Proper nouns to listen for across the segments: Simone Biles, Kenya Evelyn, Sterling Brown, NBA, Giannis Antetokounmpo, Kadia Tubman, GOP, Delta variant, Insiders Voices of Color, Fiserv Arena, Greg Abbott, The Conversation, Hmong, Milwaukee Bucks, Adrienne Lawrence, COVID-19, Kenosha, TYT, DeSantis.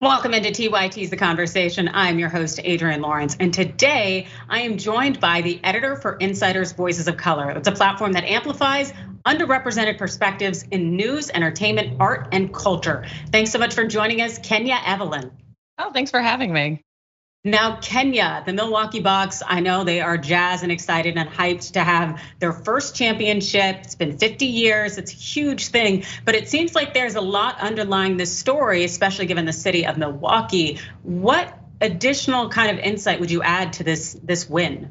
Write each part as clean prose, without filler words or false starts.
Welcome into TYT's The Conversation. I'm your host, Adrienne Lawrence, and today I am joined by the editor for Insiders Voices of Color. It's a platform that amplifies underrepresented perspectives in news, entertainment, art, and culture. Thanks so much for joining us, Kenya Evelyn. Oh, thanks for having me. Now, Kenya, the Milwaukee Bucks, I know they are jazzed and excited and hyped to have their first championship. It's been 50 years, it's a huge thing, but it seems like there's a lot underlying this story, especially given the city of Milwaukee. What additional kind of insight would you add to this win?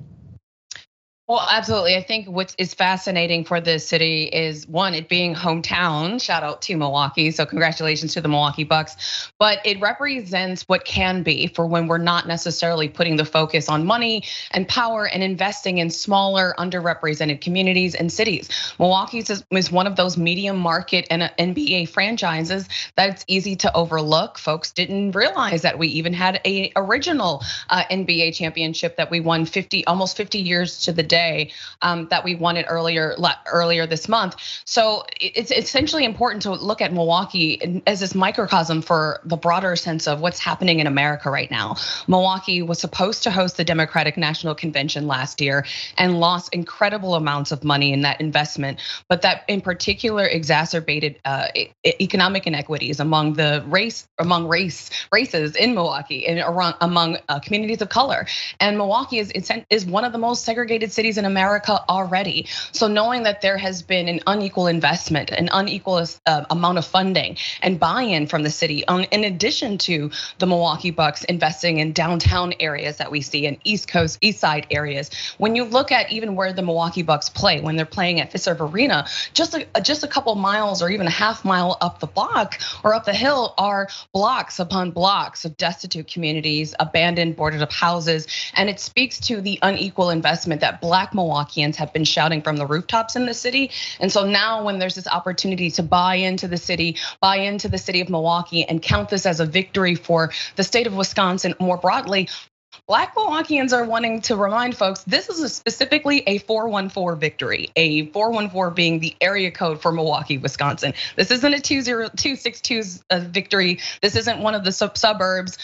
Well, absolutely. I think what is fascinating for this city is, one, it being hometown, shout out to Milwaukee. So congratulations to the Milwaukee Bucks. But it represents what can be for when we're not necessarily putting the focus on money and power and investing in smaller underrepresented communities and cities. Milwaukee is one of those medium market and NBA franchises that's easy to overlook. Folks didn't realize that we even had a original NBA championship that we won almost 50 years to the day that we won it earlier this month. So it's essentially important to look at Milwaukee as this microcosm for the broader sense of what's happening in America right now. Milwaukee was supposed to host the Democratic National Convention last year and lost incredible amounts of money in that investment, but that in particular exacerbated economic inequities among the races in Milwaukee and among communities of color. And Milwaukee is one of the most segregated cities in America already. So knowing that there has been an unequal investment, an unequal amount of funding and buy-in from the city, in addition to the Milwaukee Bucks investing in downtown areas that we see in East Coast, East Side areas. When you look at even where the Milwaukee Bucks play, when they're playing at Fiserv Arena, just a couple miles or even a half mile up the block or up the hill are blocks upon blocks of destitute communities, abandoned, boarded up houses, and it speaks to the unequal investment that Black Milwaukeeans have been shouting from the rooftops in the city. And so now when there's this opportunity to buy into the city of Milwaukee and count this as a victory for the state of Wisconsin more broadly, Black Milwaukeeans are wanting to remind folks this is specifically a 414 victory, a 414 being the area code for Milwaukee, Wisconsin. This isn't a 262 victory. This isn't one of the suburbs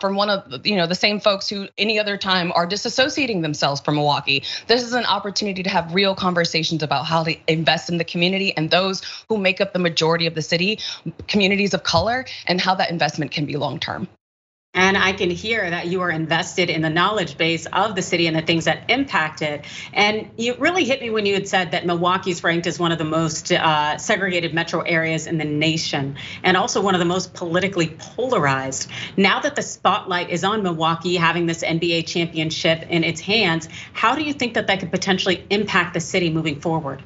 from one of the same folks who any other time are disassociating themselves from Milwaukee. This is an opportunity to have real conversations about how to invest in the community and those who make up the majority of the city, communities of color, and how that investment can be long term. And I can hear that you are invested in the knowledge base of the city and the things that impact it. And it really hit me when you had said that Milwaukee's ranked as one of the most segregated metro areas in the nation, and also one of the most politically polarized. Now that the spotlight is on Milwaukee having this NBA championship in its hands, how do you think that could potentially impact the city moving forward?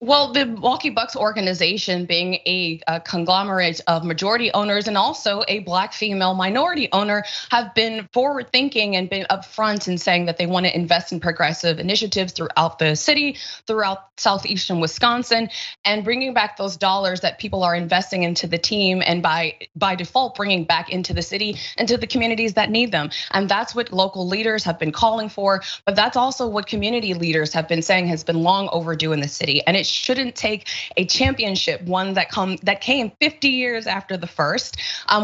Well, the Milwaukee Bucks organization being a conglomerate of majority owners and also a Black female minority owner have been forward thinking and been upfront in saying that they want to invest in progressive initiatives throughout the city, throughout southeastern Wisconsin, and bringing back those dollars that people are investing into the team and by default bringing back into the city and to the communities that need them. And that's what local leaders have been calling for, but that's also what community leaders have been saying has been long overdue in the city. And it shouldn't take a championship, one that came 50 years after the first.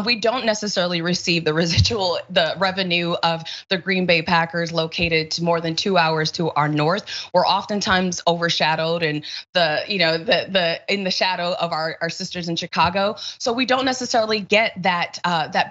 We don't necessarily receive the revenue of the Green Bay Packers located to more than 2 hours to our north. We're oftentimes overshadowed and in the shadow of our sisters in Chicago. So we don't necessarily get that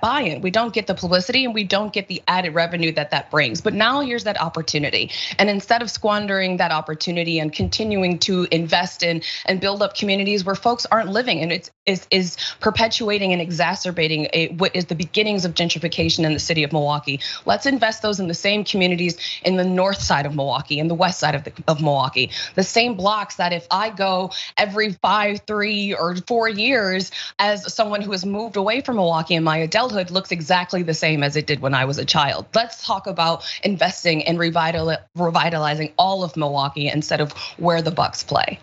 buy-in. We don't get the publicity and we don't get the added revenue that brings. But now here's that opportunity. And instead of squandering that opportunity and continuing to invest in and build up communities where folks aren't living, and it is perpetuating and exacerbating what is the beginnings of gentrification in the city of Milwaukee. Let's invest those in the same communities in the north side of Milwaukee and the west side of Milwaukee. The same blocks that if I go every 5, 3, or 4 years as someone who has moved away from Milwaukee in my adulthood looks exactly the same as it did when I was a child. Let's talk about investing and revitalizing all of Milwaukee instead of where the Bucks play.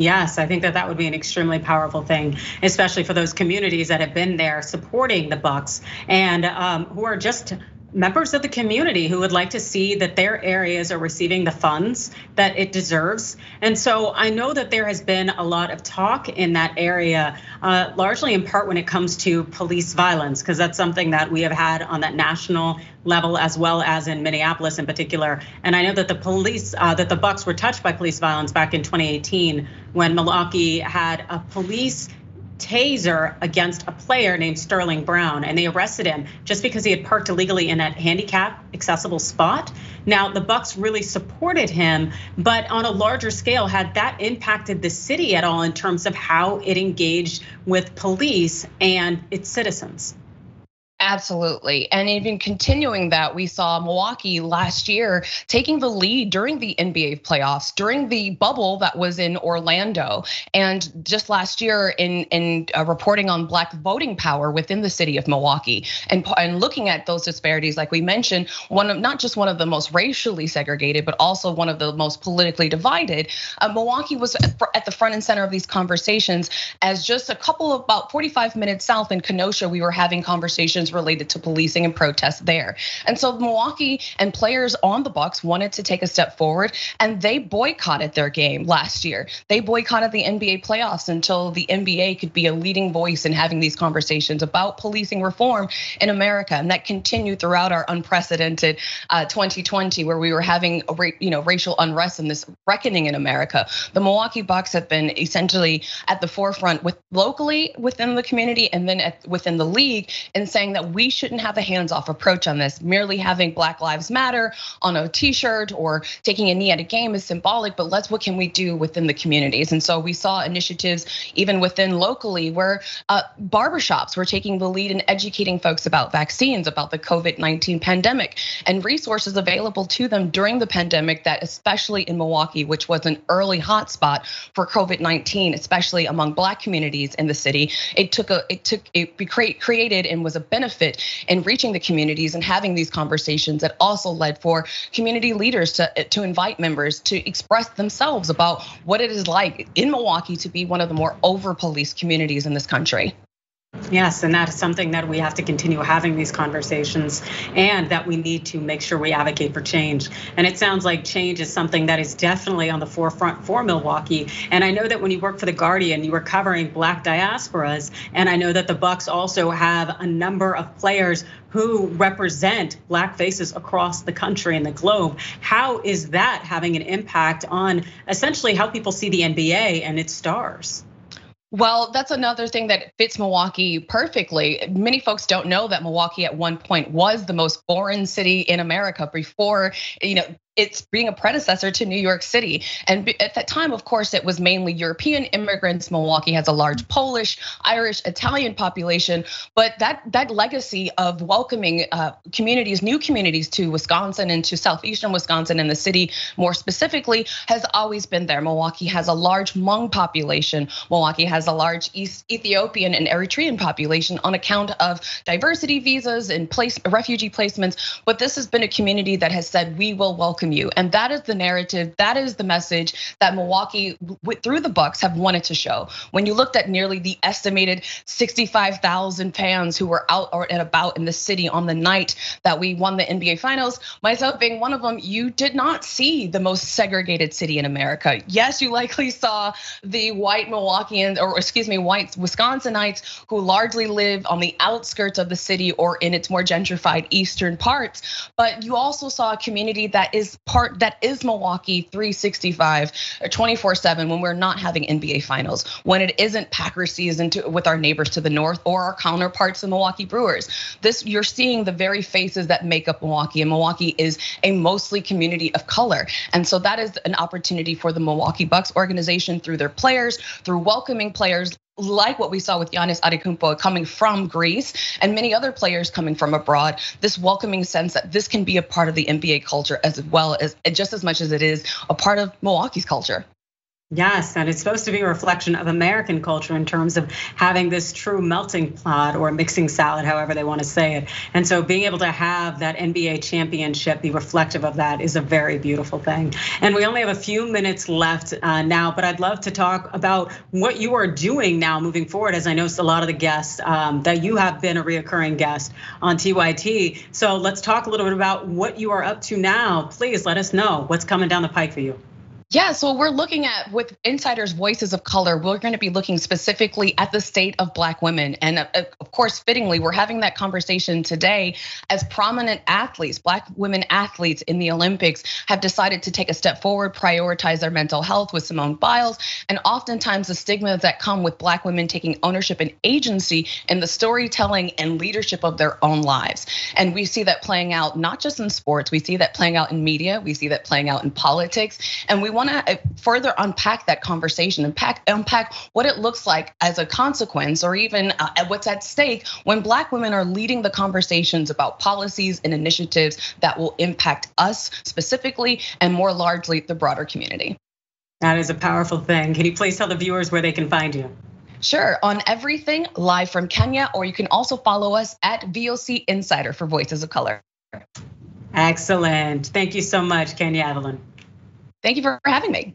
Yes, I think that would be an extremely powerful thing, especially for those communities that have been there supporting the Bucks and who are just members of the community who would like to see that their areas are receiving the funds that it deserves. And so I know that there has been a lot of talk in that area, largely in part when it comes to police violence, because that's something that we have had on that national level as well as in Minneapolis in particular. And I know that the Bucks were touched by police violence back in 2018 when Milwaukee had a police taser against a player named Sterling Brown, and they arrested him just because he had parked illegally in that handicap accessible spot. Now, the Bucks really supported him, but on a larger scale, had that impacted the city at all in terms of how it engaged with police and its citizens? Absolutely, and even continuing that, we saw Milwaukee last year taking the lead during the NBA playoffs, during the bubble that was in Orlando. And just last year in reporting on Black voting power within the city of Milwaukee and looking at those disparities, like we mentioned, not just one of the most racially segregated, but also one of the most politically divided. Milwaukee was at the front and center of these conversations, as just about 45 minutes south in Kenosha, we were having conversations related to policing and protests there. And so Milwaukee and players on the Bucks wanted to take a step forward, and they boycotted their game last year. They boycotted the NBA playoffs until the NBA could be a leading voice in having these conversations about policing reform in America. And that continued throughout our unprecedented 2020, where we were having racial unrest and this reckoning in America. The Milwaukee Bucks have been essentially at the forefront with locally within the community and then within the league in saying that we shouldn't have a hands-off approach on this. Merely having Black Lives Matter on a t-shirt or taking a knee at a game is symbolic, but what can we do within the communities? And so we saw initiatives even within locally where barbershops were taking the lead in educating folks about vaccines, about the COVID-19 pandemic and resources available to them during the pandemic, that especially in Milwaukee, which was an early hotspot for COVID-19, especially among Black communities in the city. It created and was a benefit in reaching the communities and having these conversations that also led for community leaders to invite members to express themselves about what it is like in Milwaukee to be one of the more over-policed communities in this country. Yes, and that is something that we have to continue having these conversations, and that we need to make sure we advocate for change. And it sounds like change is something that is definitely on the forefront for Milwaukee. And I know that when you work for The Guardian, you were covering Black diasporas. And I know that the Bucks also have a number of players who represent Black faces across the country and the globe. How is that having an impact on essentially how people see the NBA and its stars? Well, that's another thing that fits Milwaukee perfectly. Many folks don't know that Milwaukee at one point was the most foreign city in America before, it's being a predecessor to New York City. And at that time, of course, it was mainly European immigrants. Milwaukee has a large Polish, Irish, Italian population, but that legacy of welcoming new communities to Wisconsin and to southeastern Wisconsin and the city more specifically has always been there. Milwaukee has a large Hmong population. Milwaukee has a large Ethiopian and Eritrean population on account of diversity visas and refugee placements. But this has been a community that has said, we will welcome you. And that is the narrative, that is the message that Milwaukee, through the Bucks, have wanted to show. When you looked at nearly the estimated 65,000 fans who were out and about in the city on the night that we won the NBA Finals, myself being one of them, you did not see the most segregated city in America. Yes, you likely saw the white white Wisconsinites who largely live on the outskirts of the city or in its more gentrified eastern parts, but you also saw a community that is Milwaukee 365 or 24/7 when we're not having NBA finals, when it isn't Packer season with our neighbors to the north or our counterparts, the Milwaukee Brewers. You're seeing the very faces that make up Milwaukee, and Milwaukee is a mostly community of color. And so that is an opportunity for the Milwaukee Bucks organization through their players, through welcoming players, like what we saw with Giannis Antetokounmpo coming from Greece and many other players coming from abroad, this welcoming sense that this can be a part of the NBA culture as well as just as much as it is a part of Milwaukee's culture. Yes, and it's supposed to be a reflection of American culture in terms of having this true melting pot or mixing salad, however they want to say it. And so being able to have that NBA championship be reflective of that is a very beautiful thing. And we only have a few minutes left now, but I'd love to talk about what you are doing now moving forward, as I know a lot of the guests that you have been a reoccurring guest on TYT. So let's talk a little bit about what you are up to now. Please let us know what's coming down the pike for you. Yeah, so we're looking at, with Insiders Voices of Color, we're going to be looking specifically at the state of Black women. And of course, fittingly, we're having that conversation today as prominent athletes, Black women athletes in the Olympics have decided to take a step forward, prioritize their mental health with Simone Biles. And oftentimes the stigmas that come with Black women taking ownership and agency in the storytelling and leadership of their own lives. And we see that playing out not just in sports, we see that playing out in media, we see that playing out in politics, and we want to further unpack that conversation, unpack what it looks like as a consequence, or even what's at stake when Black women are leading the conversations about policies and initiatives that will impact us specifically and more largely the broader community. That is a powerful thing. Can you please tell the viewers where they can find you? Sure, on everything live from Kenya, or you can also follow us at VOC Insider for Voices of Color. Excellent. Thank you so much, Kenya Evelyn. Thank you for having me.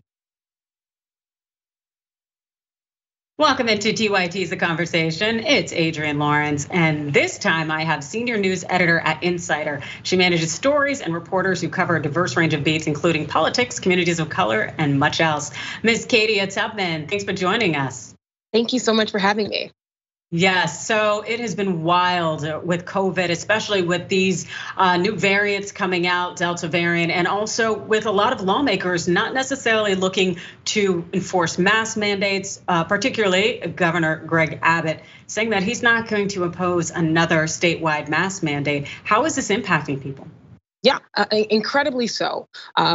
Welcome into TYT's The Conversation. It's Adrienne Lawrence, and this time I have senior news editor at Insider. She manages stories and reporters who cover a diverse range of beats, including politics, communities of color, and much else. Ms. Kadia Tubman, thanks for joining us. Thank you so much for having me. Yes, so it has been wild with COVID, especially with these new variants coming out, Delta variant, and also with a lot of lawmakers not necessarily looking to enforce mask mandates, particularly Governor Greg Abbott saying that he's not going to impose another statewide mask mandate. How is this impacting people? Yeah, incredibly so,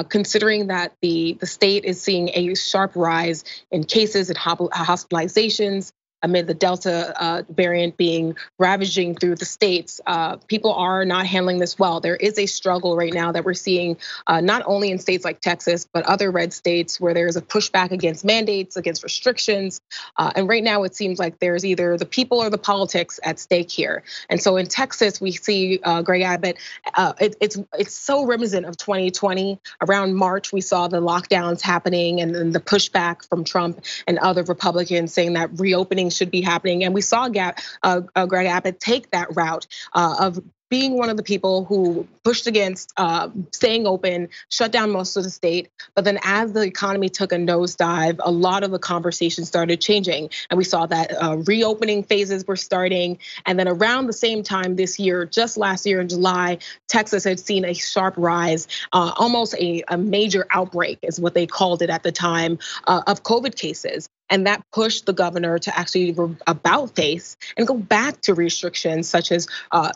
considering that the state is seeing a sharp rise in cases and hospitalizations. Amid the Delta variant being ravaging through the states, people are not handling this well. There is a struggle right now that we're seeing, not only in states like Texas, but other red states where there's a pushback against mandates, against restrictions. And right now it seems like there's either the people or the politics at stake here. And so in Texas, we see Greg Abbott, it's so reminiscent of 2020. Around March, we saw the lockdowns happening and then the pushback from Trump and other Republicans saying that reopening should be happening. And we saw Greg Abbott take that route of being one of the people who pushed against staying open, shut down most of the state. But then as the economy took a nosedive, a lot of the conversation started changing. And we saw that reopening phases were starting. And then around the same time this year, just last year in July, Texas had seen a sharp rise, almost a major outbreak is what they called it at the time, of COVID cases. And that pushed the governor to actually about face and go back to restrictions, such as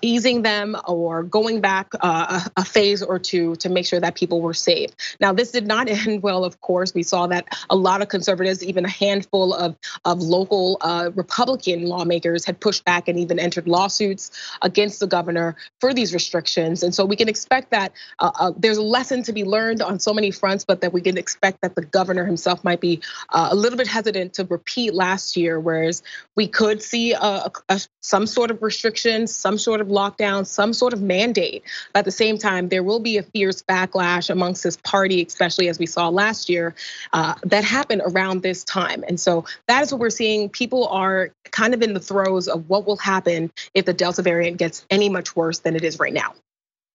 easing them or going back a phase or two to make sure that people were safe. Now, this did not end well, of course. We saw that a lot of conservatives, even a handful of local Republican lawmakers had pushed back and even entered lawsuits against the governor for these restrictions. And so we can expect that there's a lesson to be learned on so many fronts, but that we can expect that the governor himself might be a little bit hesitant to repeat last year, whereas we could see some sort of restriction, some sort of lockdown, some sort of mandate. But at the same time, there will be a fierce backlash amongst this party, especially as we saw last year, that happened around this time. And so that is what we're seeing. People are kind of in the throes of what will happen if the Delta variant gets any much worse than it is right now.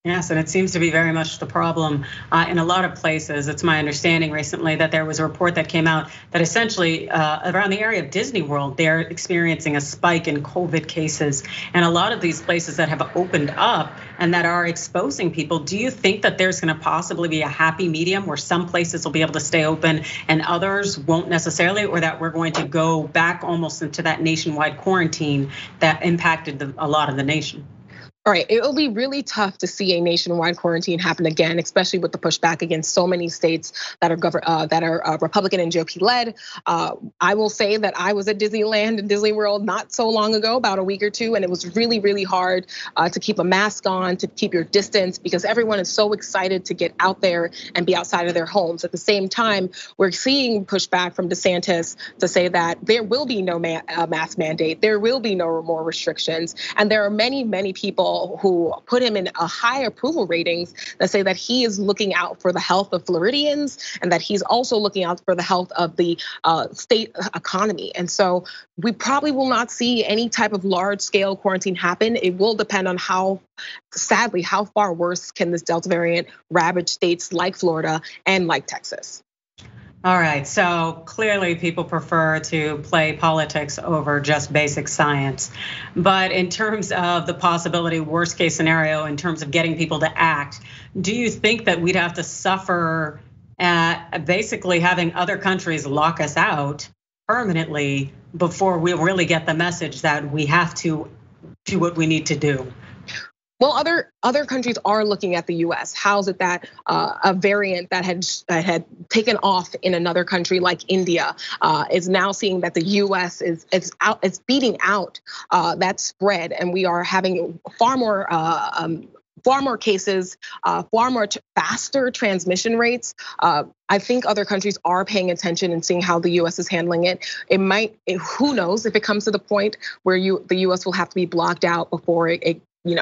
Yes, and it seems to be very much the problem in a lot of places. It's my understanding recently that there was a report that came out that essentially around the area of Disney World, they're experiencing a spike in COVID cases. And a lot of these places that have opened up and that are exposing people, do you think that there's going to possibly be a happy medium where some places will be able to stay open and others won't necessarily, or that we're going to go back almost into that nationwide quarantine that impacted a lot of the nation? All right, it will be really tough to see a nationwide quarantine happen again, especially with the pushback against so many states that are Republican and GOP led. I will say that I was at Disneyland and Disney World not so long ago, about a week or two, and it was really, really hard to keep a mask on, to keep your distance, because everyone is so excited to get out there and be outside of their homes. At the same time, we're seeing pushback from DeSantis to say that there will be no mask mandate, there will be no more restrictions, and there are many, many people who put him in a high approval ratings that say that he is looking out for the health of Floridians and that he's also looking out for the health of the state economy. And so we probably will not see any type of large scale quarantine happen. It will depend on how, sadly, how far worse can this Delta variant ravage states like Florida and like Texas. All right, so clearly people prefer to play politics over just basic science. But in terms of the possibility, worst case scenario, in terms of getting people to act, do you think that we'd have to suffer at basically having other countries lock us out permanently before we really get the message that we have to do what we need to do? Well, other countries are looking at the US. How is it that a variant that had taken off in another country like India is now seeing that the US is beating out that spread, and we are having far more cases, far more faster transmission rates. I think other countries are paying attention and seeing how the US is handling it. It might, who knows, if it comes to the point where the US will have to be blocked out before it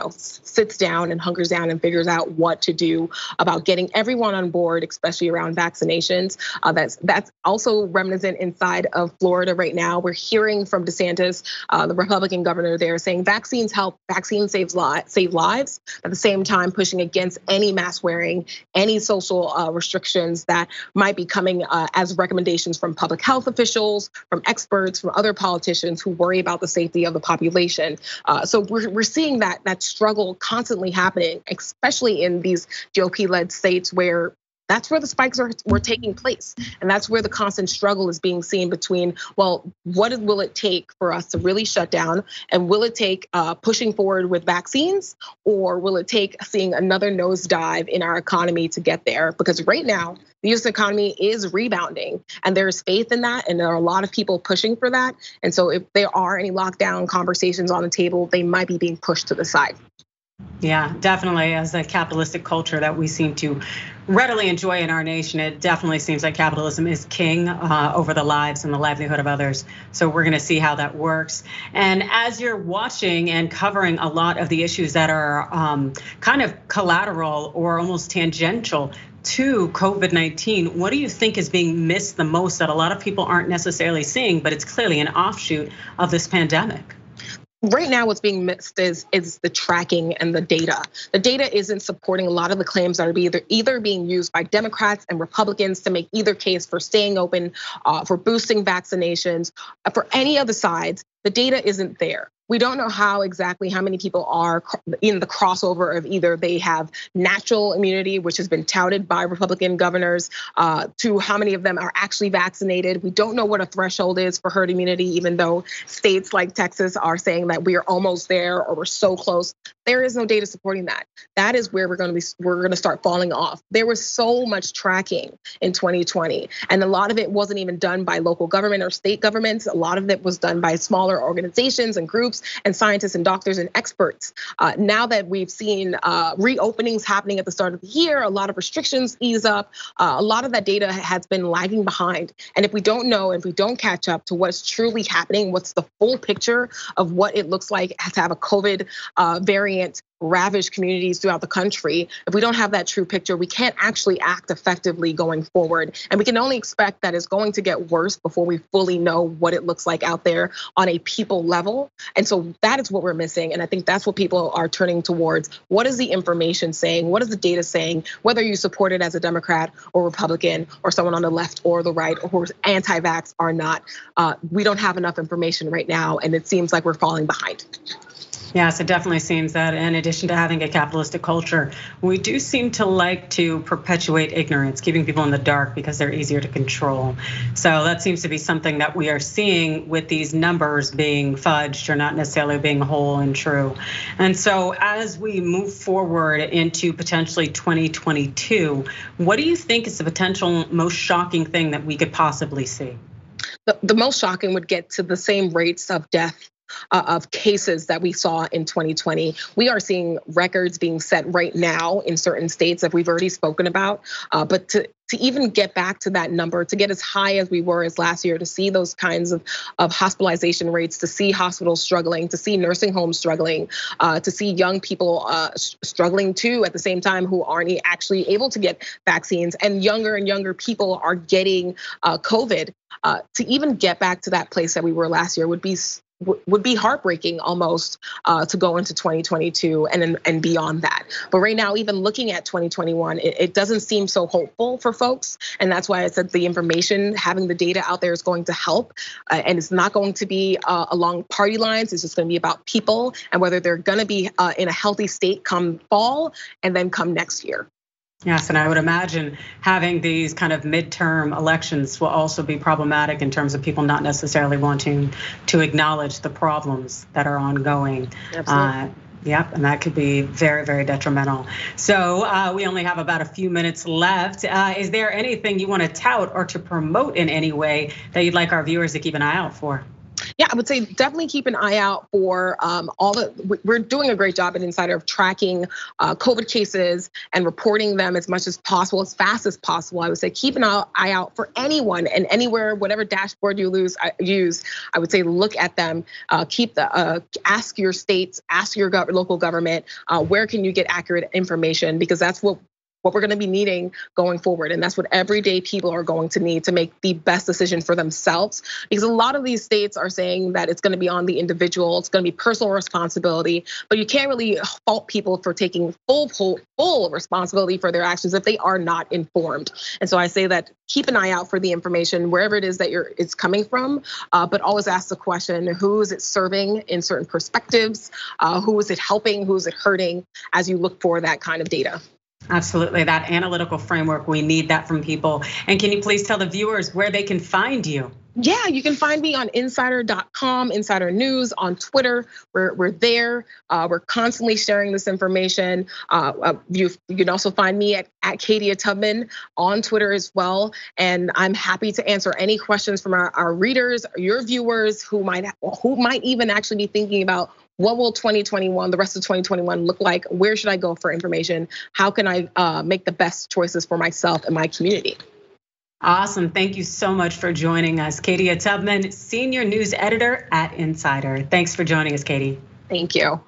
sits down and hunkers down and figures out what to do about getting everyone on board, especially around vaccinations. That's also reminiscent inside of Florida right now. We're hearing from DeSantis, the Republican governor there, saying vaccines help, vaccines save lives. At the same time, pushing against any mask wearing, any social restrictions that might be coming as recommendations from public health officials, from experts, from other politicians who worry about the safety of the population. So we're seeing that struggle constantly happening, especially in these GOP-led states where that's where the spikes were taking place. And that's where the constant struggle is being seen between, well, what will it take for us to really shut down? And will it take pushing forward with vaccines? Or will it take seeing another nosedive in our economy to get there? Because right now, the US economy is rebounding and there is faith in that. And there are a lot of people pushing for that. And so if there are any lockdown conversations on the table, they might be being pushed to the side. Yeah, definitely. As a capitalistic culture that we seem to readily enjoy in our nation, it definitely seems like capitalism is king over the lives and the livelihood of others. So we're going to see how that works. And as you're watching and covering a lot of the issues that are kind of collateral or almost tangential to COVID-19, what do you think is being missed the most that a lot of people aren't necessarily seeing, but it's clearly an offshoot of this pandemic? Right now, what's being missed is the tracking and the data. The data isn't supporting a lot of the claims that are either being used by Democrats and Republicans to make either case for staying open, for boosting vaccinations, for any other sides. The data isn't there. We don't know how many people are in the crossover of either they have natural immunity, which has been touted by Republican governors, to how many of them are actually vaccinated. We don't know what a threshold is for herd immunity, even though states like Texas are saying that we are almost there or we're so close. There is no data supporting that. That is where we're going to start falling off. There was so much tracking in 2020, and a lot of it wasn't even done by local government or state governments. A lot of it was done by smaller organizations and groups and scientists and doctors and experts. Now that we've seen reopenings happening at the start of the year, a lot of restrictions ease up, a lot of that data has been lagging behind. And if we don't know, if we don't catch up to what's truly happening, what's the full picture of what it looks like to have a COVID variant ravage communities throughout the country, if we don't have that true picture, we can't actually act effectively going forward. And we can only expect that it's going to get worse before we fully know what it looks like out there on a people level. And so that is what we're missing. And I think that's what people are turning towards. What is the information saying? What is the data saying? Whether you support it as a Democrat or Republican or someone on the left or the right or who's anti-vax or not, we don't have enough information right now. And it seems like we're falling behind. Yes, it definitely seems that in addition to having a capitalistic culture, we do seem to like to perpetuate ignorance, keeping people in the dark because they're easier to control. So that seems to be something that we are seeing with these numbers being fudged or not necessarily being whole and true. And so as we move forward into potentially 2022, what do you think is the potential most shocking thing that we could possibly see? The most shocking would get to the same rates of death of cases that we saw in 2020. We are seeing records being set right now in certain states that we've already spoken about. But to even get back to that number, to get as high as we were as last year, to see those kinds of hospitalization rates, to see hospitals struggling, to see nursing homes struggling, to see young people struggling too at the same time who aren't actually able to get vaccines, and younger people are getting COVID. To even get back to that place that we were last year would be heartbreaking almost to go into 2022 and beyond that. But right now, even looking at 2021, it doesn't seem so hopeful for folks. And that's why I said the information, having the data out there is going to help. And it's not going to be along party lines. It's just going to be about people and whether they're going to be in a healthy state come fall and then come next year. Yes, and I would imagine having these kind of midterm elections will also be problematic in terms of people not necessarily wanting to acknowledge the problems that are ongoing. Absolutely. Yep, and that could be very, very detrimental. So we only have about a few minutes left. Is there anything you want to tout or to promote in any way that you'd like our viewers to keep an eye out for? Yeah, I would say definitely keep an eye out for we're doing a great job at Insider of tracking COVID cases and reporting them as much as possible, as fast as possible. I would say keep an eye out for anyone and anywhere, whatever dashboard you use, I would say look at them. Ask your states, ask your local government, where can you get accurate information? Because that's what we're going to be needing going forward. And that's what everyday people are going to need to make the best decision for themselves. Because a lot of these states are saying that it's going to be on the individual, it's going to be personal responsibility, but you can't really fault people for taking full responsibility for their actions if they are not informed. And so I say that keep an eye out for the information wherever it is that it's coming from, but always ask the question, who is it serving in certain perspectives? Who is it helping? Who is it hurting? As you look for that kind of data. Absolutely, that analytical framework, we need that from people. And can you please tell the viewers where they can find you? Yeah, you can find me on insider.com, Insider News, on Twitter. We're there. We're constantly sharing this information. You can also find me at Kadia Tubman on Twitter as well. And I'm happy to answer any questions from our readers, your viewers who might even actually be thinking about what will 2021, the rest of 2021 look like? Where should I go for information? How can I make the best choices for myself and my community? Awesome, thank you so much for joining us. Kadia Tubman, Senior News Editor at Insider. Thanks for joining us, Katie. Thank you.